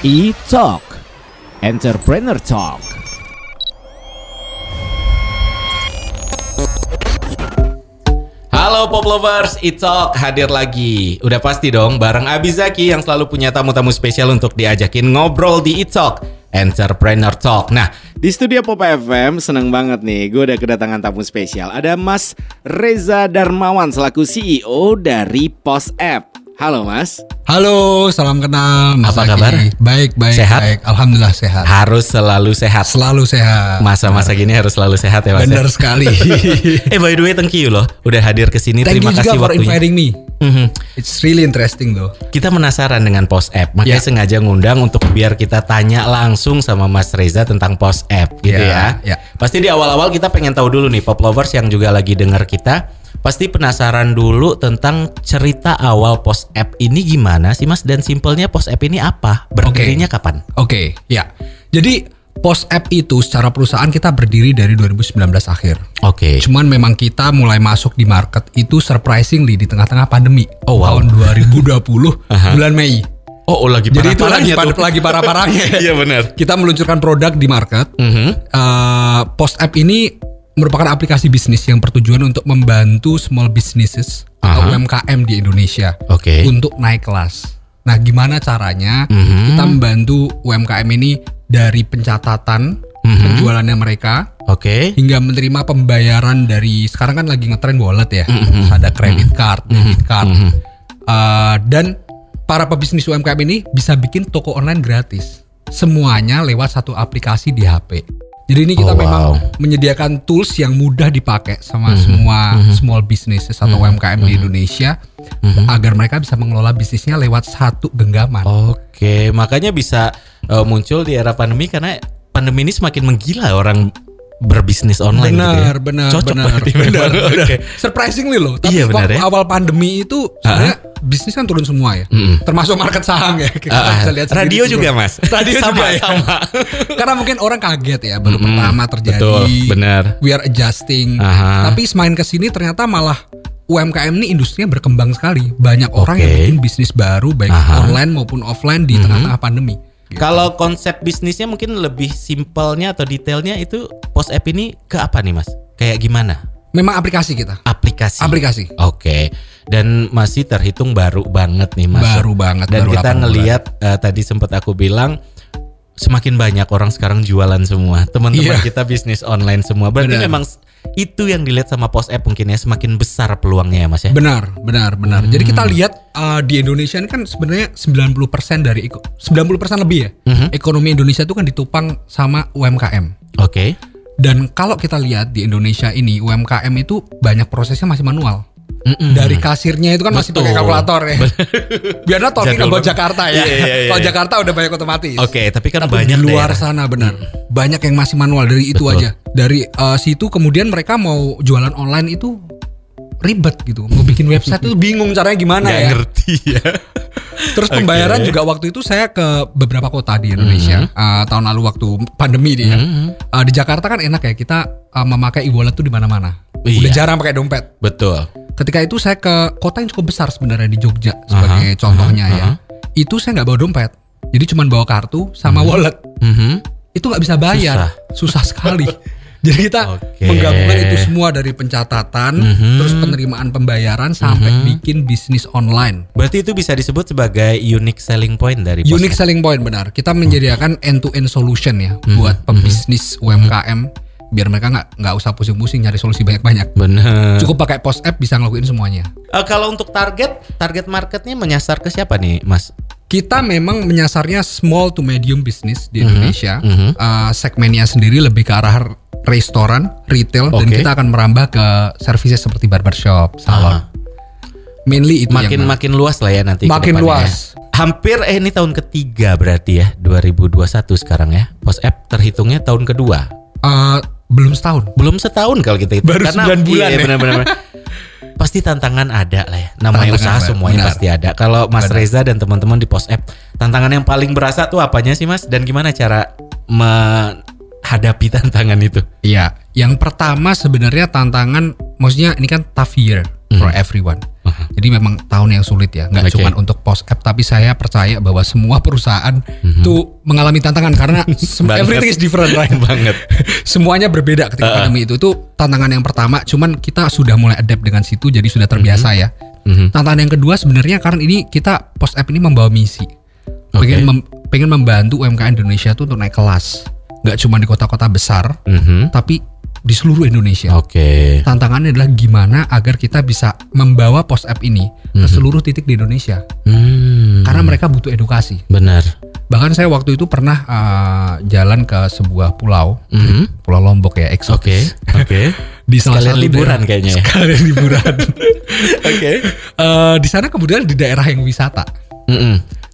E-Talk, Entrepreneur Talk. Halo Pop Lovers, E-Talk hadir lagi. Udah pasti dong bareng Abi Zaki yang selalu punya tamu-tamu spesial untuk diajakin ngobrol di E-Talk, Entrepreneur Talk. Nah, di studio Pop FM seneng banget nih, gue udah kedatangan tamu spesial. Ada Mas Reza Darmawan selaku CEO dari POS App. Halo Mas. Halo, salam kenal. Mas apa Zaki. Kabar? Baik. Sehat? Baik. Alhamdulillah sehat. Harus selalu sehat. Selalu sehat. Masa-masa gini harus selalu sehat ya Mas. Bener sekali. By the way, thank you loh udah hadir kesini. Terima kasih waktunya. Thank you for inviting me. It's really interesting though. Kita penasaran dengan POS App, makanya sengaja ngundang untuk biar kita tanya langsung sama Mas Reza tentang POS App gitu ya. Pasti di awal-awal kita pengen tahu dulu nih Pop Lovers yang juga lagi dengar kita. Pasti penasaran dulu tentang cerita awal POS App ini gimana sih Mas, dan simpelnya POS App ini apa? Berdirinya kapan? Oke, ya. Jadi POS App itu secara perusahaan kita berdiri dari 2019 akhir. Oke. Cuman memang kita mulai masuk di market itu surprisingly di tengah-tengah pandemi. Oh, wow. Tahun 2020 bulan Mei. Oh, lagi parah-parahnya. Jadi itu lagi parah-parahnya. Iya benar. Kita meluncurkan produk di market. POS App ini merupakan aplikasi bisnis yang bertujuan untuk membantu small businesses atau UMKM di Indonesia untuk naik kelas. Nah, gimana caranya kita membantu UMKM ini dari pencatatan penjualannya mereka hingga menerima pembayaran dari, sekarang kan lagi ngetren wallet ya, ada credit card, debit card, dan para pebisnis UMKM ini bisa bikin toko online gratis. Semuanya lewat satu aplikasi di HP. Jadi ini kita memang menyediakan tools yang mudah dipakai sama semua small businesses atau UMKM di Indonesia agar mereka bisa mengelola bisnisnya lewat satu genggaman. Oke, makanya bisa muncul di era pandemi karena pandemi ini semakin menggila orang berbisnis online. Benar. Surprisingly loh, tapi waktu awal pandemi itu sebenarnya bisnis kan turun semua ya, termasuk market saham ya. Kita bisa lihat radio juga Mas. Radio sama. Karena mungkin orang kaget ya, baru pertama terjadi. Betul, benar. We are adjusting. Tapi semakin kesini ternyata malah UMKM ini industrinya berkembang sekali. Banyak orang yang bikin bisnis baru, baik online maupun offline di tengah-tengah pandemi. Gitu. Kalau konsep bisnisnya mungkin lebih simpelnya atau detailnya itu POS App ini ke apa nih Mas? Kayak gimana? Memang aplikasi kita. Aplikasi. Oke. Dan masih terhitung baru banget nih Mas. Baru banget. Dan baru kita ngelihat tadi sempat aku bilang semakin banyak orang sekarang jualan semua. Teman-teman kita bisnis online semua. Berarti memang itu yang dilihat sama POS App mungkin ya, semakin besar peluangnya ya Mas ya. Benar. Jadi kita lihat di Indonesia ini kan sebenarnya 90% lebih ya. Ekonomi Indonesia itu kan ditopang sama UMKM. Oke. Dan kalau kita lihat di Indonesia ini UMKM itu banyak prosesnya masih manual. Dari kasirnya itu kan masih pakai kalkulator ya. Biarlah talking about Jakarta ya. Iya. Kalau Jakarta udah banyak otomatis. Oke, tapi kan banyak di luar sana benar. Banyak yang masih manual dari itu aja. Dari situ kemudian mereka mau jualan online itu ribet gitu. Mau bikin website itu bingung caranya gimana. Gak ngerti ya. Terus pembayaran juga waktu itu saya ke beberapa kota di Indonesia tahun lalu waktu pandemi ini ya. Di Jakarta kan enak ya, kita memakai e-wallet tuh di mana-mana. Udah jarang pakai dompet. Betul. Ketika itu saya ke kota yang cukup besar sebenarnya, di Jogja sebagai contohnya ya. Itu saya gak bawa dompet. Jadi cuma bawa kartu sama wallet. Itu gak bisa bayar. Susah sekali. Jadi kita menggabungkan itu semua dari pencatatan, terus penerimaan pembayaran sampai bikin bisnis online. Berarti itu bisa disebut sebagai unique selling point dari POS. Unique selling point, benar. Kita menyediakan end-to-end solution ya buat pebisnis UMKM. Biar mereka nggak usah pusing-pusing nyari solusi banyak-banyak. Benar. Cukup pakai POS App bisa ngelakuin semuanya. Kalau untuk target marketnya menyasar ke siapa nih, Mas? Kita memang menyasarnya small to medium business di Indonesia. Segmennya sendiri lebih ke arah restoran, retail, dan kita akan merambah ke services seperti barbershop, salon. Mainly itu makin, yang makin luas lah ya nanti. Makin luas. Ya. Hampir ini tahun ketiga berarti ya, 2021 sekarang ya. POS App terhitungnya tahun kedua. Belum setahun kalau kita itu. Baru 9 bulan ya. Benar-benar. Pasti tantangan ada lah ya. Namanya usaha semuanya pasti ada. Kalau Mas Reza dan teman-teman di POS App, tantangan yang paling berasa tuh apanya sih Mas? Dan gimana cara menghadapi tantangan itu? Iya. Yang pertama sebenarnya tantangan, maksudnya ini kan tough year for everyone. Jadi memang tahun yang sulit ya, nggak cuma untuk POS App, tapi saya percaya bahwa semua perusahaan tuh mengalami tantangan karena everything is different, right? Banget. Semuanya berbeda ketika pandemi itu. Itu tantangan yang pertama. Cuman kita sudah mulai adapt dengan situ, jadi sudah terbiasa ya. Tantangan yang kedua sebenarnya karena ini kita POS App ini membawa misi, pengen membantu UMKM Indonesia tuh untuk naik kelas, nggak cuma di kota-kota besar, tapi di seluruh Indonesia. Tantangannya adalah gimana agar kita bisa membawa POS App ini ke seluruh titik di Indonesia, karena mereka butuh edukasi. Benar. Bahkan saya waktu itu pernah jalan ke sebuah pulau, Pulau Lombok ya, eksotis. Di sekalian liburan kayaknya. Sekalian liburan. Di sana kemudian di daerah yang wisata.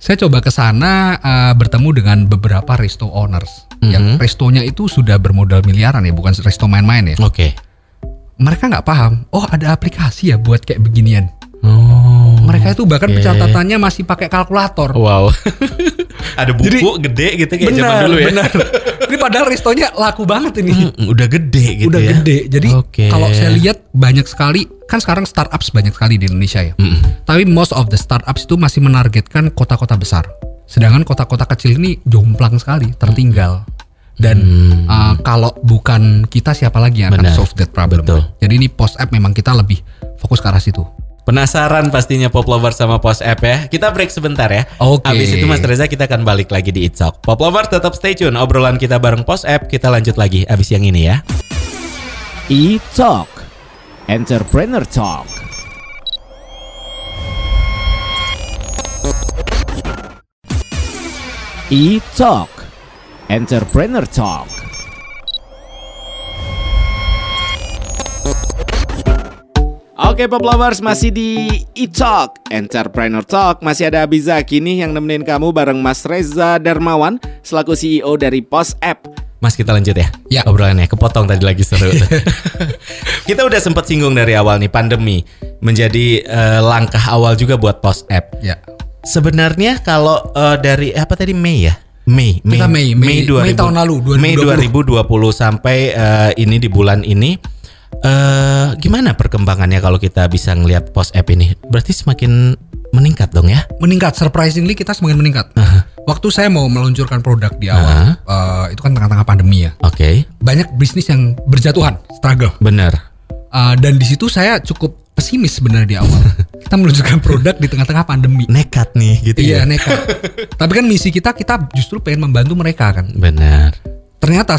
Saya coba ke sana bertemu dengan beberapa resto owners. Yang restonya itu sudah bermodal miliaran ya, bukan resto main-main ya. Mereka nggak paham. Oh, ada aplikasi ya buat kayak beginian. Mereka itu bahkan pencatatannya masih pakai kalkulator. Wow. Ada buku jadi, gede gitu kayak zaman dulu ya. Benar. Ini padahal restonya laku banget ini. Udah gede gitu. Udah gede. Jadi kalau saya lihat banyak sekali, kan sekarang startups banyak sekali di Indonesia ya. Tapi most of the startups itu masih menargetkan kota-kota besar. Sedangkan kota-kota kecil ini jomplang sekali, tertinggal. Dan kalau bukan kita siapa lagi yang akan solve that problem. Jadi ini POS App memang kita lebih fokus ke arah situ. Penasaran pastinya Pop Lover sama POS App ya. Kita break sebentar ya. Habis itu Mas Reza kita akan balik lagi di It's Talk. Pop Lover tetap stay tune. Obrolan kita bareng POS App. Kita lanjut lagi habis yang ini ya. It's Talk. Entrepreneur Talk. It's Talk. Entrepreneur Talk. Oke, Pop Lovers, masih di E-Talk, Entrepreneur Talk. Masih ada Abizaki nih yang nemenin kamu bareng Mas Reza Darmawan selaku CEO dari POS App. Mas, kita lanjut ya? Ya. Obrolannya, kepotong tadi lagi seru. Kita udah sempat singgung dari awal nih, pandemi menjadi langkah awal juga buat POS App. Ya. Sebenarnya kalau dari apa tadi, Mei ya? Mei tahun lalu, 2020. Mei 2020 sampai ini di bulan ini. Gimana perkembangannya kalau kita bisa ngelihat POS App ini? Berarti semakin meningkat dong ya? Meningkat, surprisingly kita semakin meningkat. Waktu saya mau meluncurkan produk di awal, itu kan tengah-tengah pandemi ya. Banyak bisnis yang berjatuhan, struggle. Dan di situ saya cukup pesimis sebenarnya di awal. Kita meluncurkan produk di tengah-tengah pandemi. Nekat nih gitu ya. Iya, nekat. Tapi kan misi kita justru pengen membantu mereka kan. Ternyata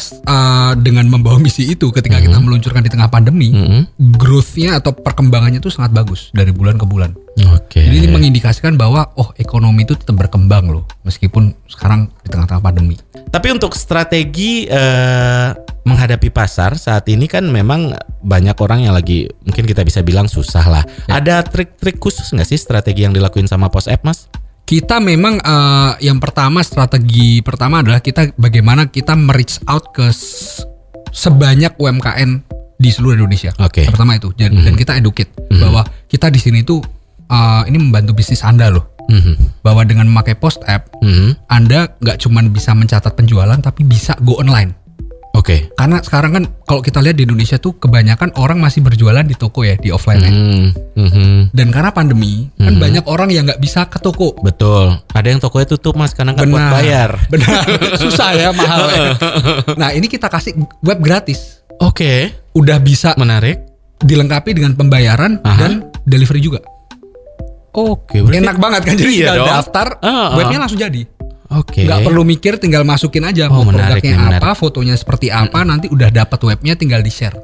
dengan membawa misi itu ketika kita meluncurkan di tengah pandemi, growth-nya atau perkembangannya itu sangat bagus dari bulan ke bulan. Jadi ini mengindikasikan bahwa ekonomi itu tetap berkembang loh meskipun sekarang di tengah-tengah pandemi. Tapi untuk strategi menghadapi pasar saat ini kan memang banyak orang yang lagi mungkin kita bisa bilang susah lah. Ada trik-trik khusus nggak sih strategi yang dilakuin sama POS App, Mas? Kita memang yang pertama, strategi pertama adalah kita bagaimana kita reach out ke sebanyak UMKM di seluruh Indonesia. Pertama itu dan kita educate bahwa kita di sini tuh ini membantu bisnis Anda loh. Bahwa dengan memakai POS App, Anda nggak cuma bisa mencatat penjualan tapi bisa go online. Karena sekarang kan kalau kita lihat di Indonesia tuh kebanyakan orang masih berjualan di toko ya, di offline. Dan karena pandemi kan banyak orang yang nggak bisa ke toko. Ada yang tokonya tutup, Mas, karena nggak buat bayar. Susah ya, mahal. Ya. Nah, ini kita kasih web gratis. Udah bisa menarik, dilengkapi dengan pembayaran dan delivery juga. Enak banget kan, jadi tinggal daftar, webnya langsung jadi. Nggak perlu mikir, tinggal masukin aja mau produknya apa, fotonya seperti apa, nanti udah dapat webnya tinggal di share.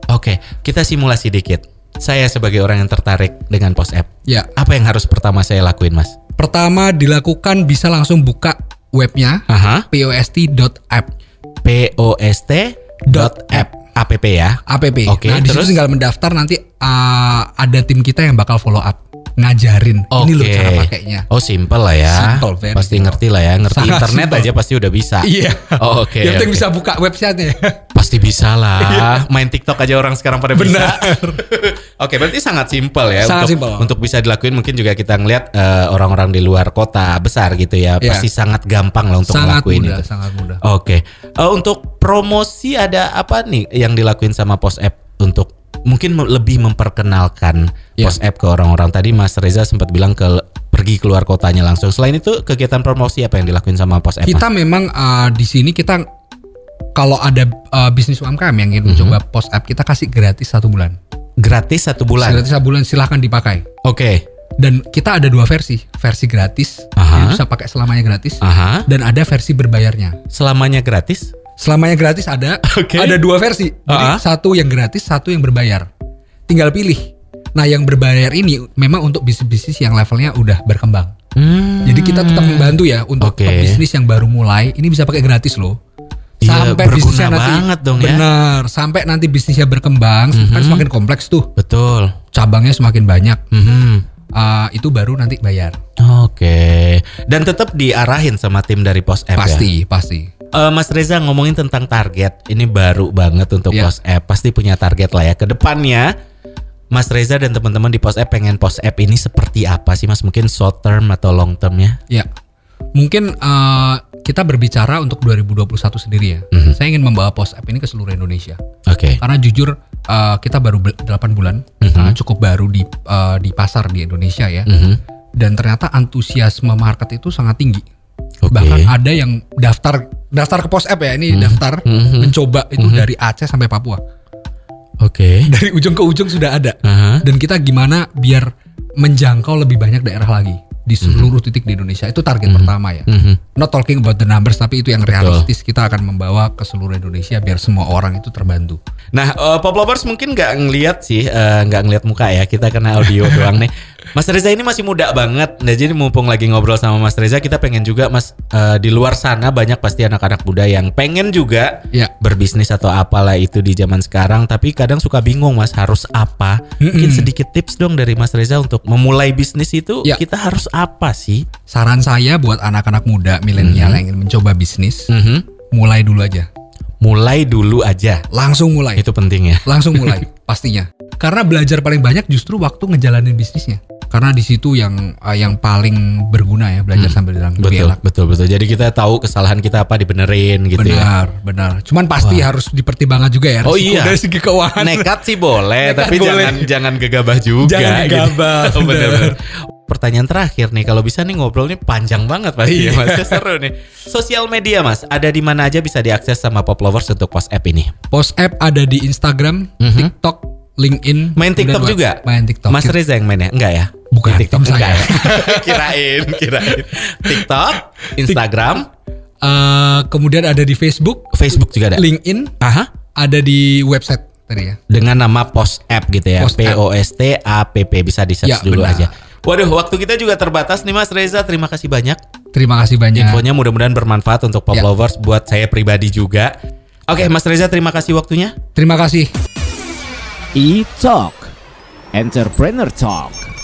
Kita simulasi dikit. Saya sebagai orang yang tertarik dengan POS App, apa yang harus pertama saya lakuin, Mas? Pertama dilakukan bisa langsung buka webnya, post.app. post.app. app ya? App. Nah, di situ tinggal mendaftar, nanti ada tim kita yang bakal follow up, ngajarin ini loh cara pakainya. Simple lah ya. Simple, pasti simple. Ngerti lah ya, ngerti sangat internet simple. Aja pasti udah bisa. Yang penting bisa buka website-nya. Pasti bisa lah. Main TikTok aja orang sekarang pada bisa. Berarti sangat simple ya, sangat untuk bisa dilakuin. Mungkin juga kita ngelihat orang-orang di luar kota besar gitu ya, pasti sangat gampang lah untuk ngelakuin itu. Sangat mudah. Untuk promosi ada apa nih yang dilakuin sama POS App untuk mungkin lebih memperkenalkan POS App ke orang-orang. Tadi Mas Reza sempat bilang pergi keluar kotanya langsung. Selain itu kegiatan promosi apa yang dilakuin sama POS App? Kita memang di sini kita kalau ada bisnis UMKM yang ingin mencoba POS App, kita kasih gratis 1 bulan. Gratis 1 bulan? Gratis 1 bulan, silahkan dipakai. Oke. Dan kita ada 2 versi. Versi gratis, yang bisa pakai selamanya gratis. Dan ada versi berbayarnya. Selamanya gratis? Selamanya gratis ada. Ada 2 versi. Jadi satu yang gratis, satu yang berbayar. Tinggal pilih. Nah, yang berbayar ini memang untuk bisnis-bisnis yang levelnya udah berkembang. Jadi kita tetap membantu ya untuk bisnis yang baru mulai. Ini bisa pakai gratis loh. Sampai bisnisnya nanti sampai nanti bisnisnya berkembang, kan semakin kompleks tuh. Betul. Cabangnya semakin banyak. Itu baru nanti bayar. Dan tetap diarahin sama tim dari POS App. Pasti. Mas Reza ngomongin tentang target, ini baru banget untuk POS App, pasti punya target lah ya ke depannya. Mas Reza dan teman-teman di POS App pengen POS App ini seperti apa sih Mas? Mungkin short term atau long termnya? Ya, mungkin kita berbicara untuk 2021 sendiri ya. Saya ingin membawa POS App ini ke seluruh Indonesia. Karena jujur kita baru 8 bulan, cukup baru di pasar di Indonesia ya. Dan ternyata antusiasme market itu sangat tinggi. Bahkan ada yang daftar ke POS App ya, ini daftar mencoba itu dari Aceh sampai Papua. Dari ujung ke ujung sudah ada. Dan kita gimana biar menjangkau lebih banyak daerah lagi di seluruh titik di Indonesia, itu target pertama ya. Not talking about the numbers, tapi itu yang realistis. Kita akan membawa ke seluruh Indonesia biar semua orang itu terbantu. Nah, Pop Lovers mungkin nggak ngelihat sih, nggak ngelihat muka ya, kita kena audio doang nih. Mas Reza ini masih muda banget, nah jadi mumpung lagi ngobrol sama Mas Reza, kita pengen juga Mas, di luar sana banyak pasti anak-anak muda yang pengen juga berbisnis atau apalah itu di zaman sekarang, tapi kadang suka bingung Mas harus apa. Mungkin sedikit tips dong dari Mas Reza untuk memulai bisnis itu, kita harus apa sih? Saran saya buat anak-anak muda milenial yang ingin mencoba bisnis, mulai dulu aja. Langsung mulai. Itu penting ya. Langsung mulai, pastinya. Karena belajar paling banyak justru waktu ngejalanin bisnisnya. Karena di situ yang paling berguna ya, belajar sambil jalan. Betul. Jadi kita tahu kesalahan kita apa dibenerin gitu. Benar. Cuman pasti harus dipertimbangkan juga ya. Dari segi keuangan. Nekat sih boleh, tapi jangan gegabah juga. Gitu. Benar. Pertanyaan terakhir nih, kalau bisa nih ngobrolnya panjang banget pasti ya Mas, seru nih. Sosial media Mas, ada di mana aja bisa diakses sama Pop Lovers untuk POS App ini? POS App ada di Instagram, TikTok, LinkedIn. Main TikTok juga? Main TikTok. Mas Reza yang mainnya? Enggak ya? Bukan di TikTok saya. Enggak ya? Kirain. TikTok, Instagram. Kemudian ada di Facebook. Facebook juga ada? LinkedIn. Ada di website tadi ya. Dengan nama POS App gitu ya? POS App. Bisa di search dulu aja. Waduh, waktu kita juga terbatas nih Mas Reza. Terima kasih banyak. Infonya mudah-mudahan bermanfaat untuk Pop Lovers, buat saya pribadi juga. Oke, Mas Reza, terima kasih waktunya. Terima kasih. E-Talk, Entrepreneur Talk.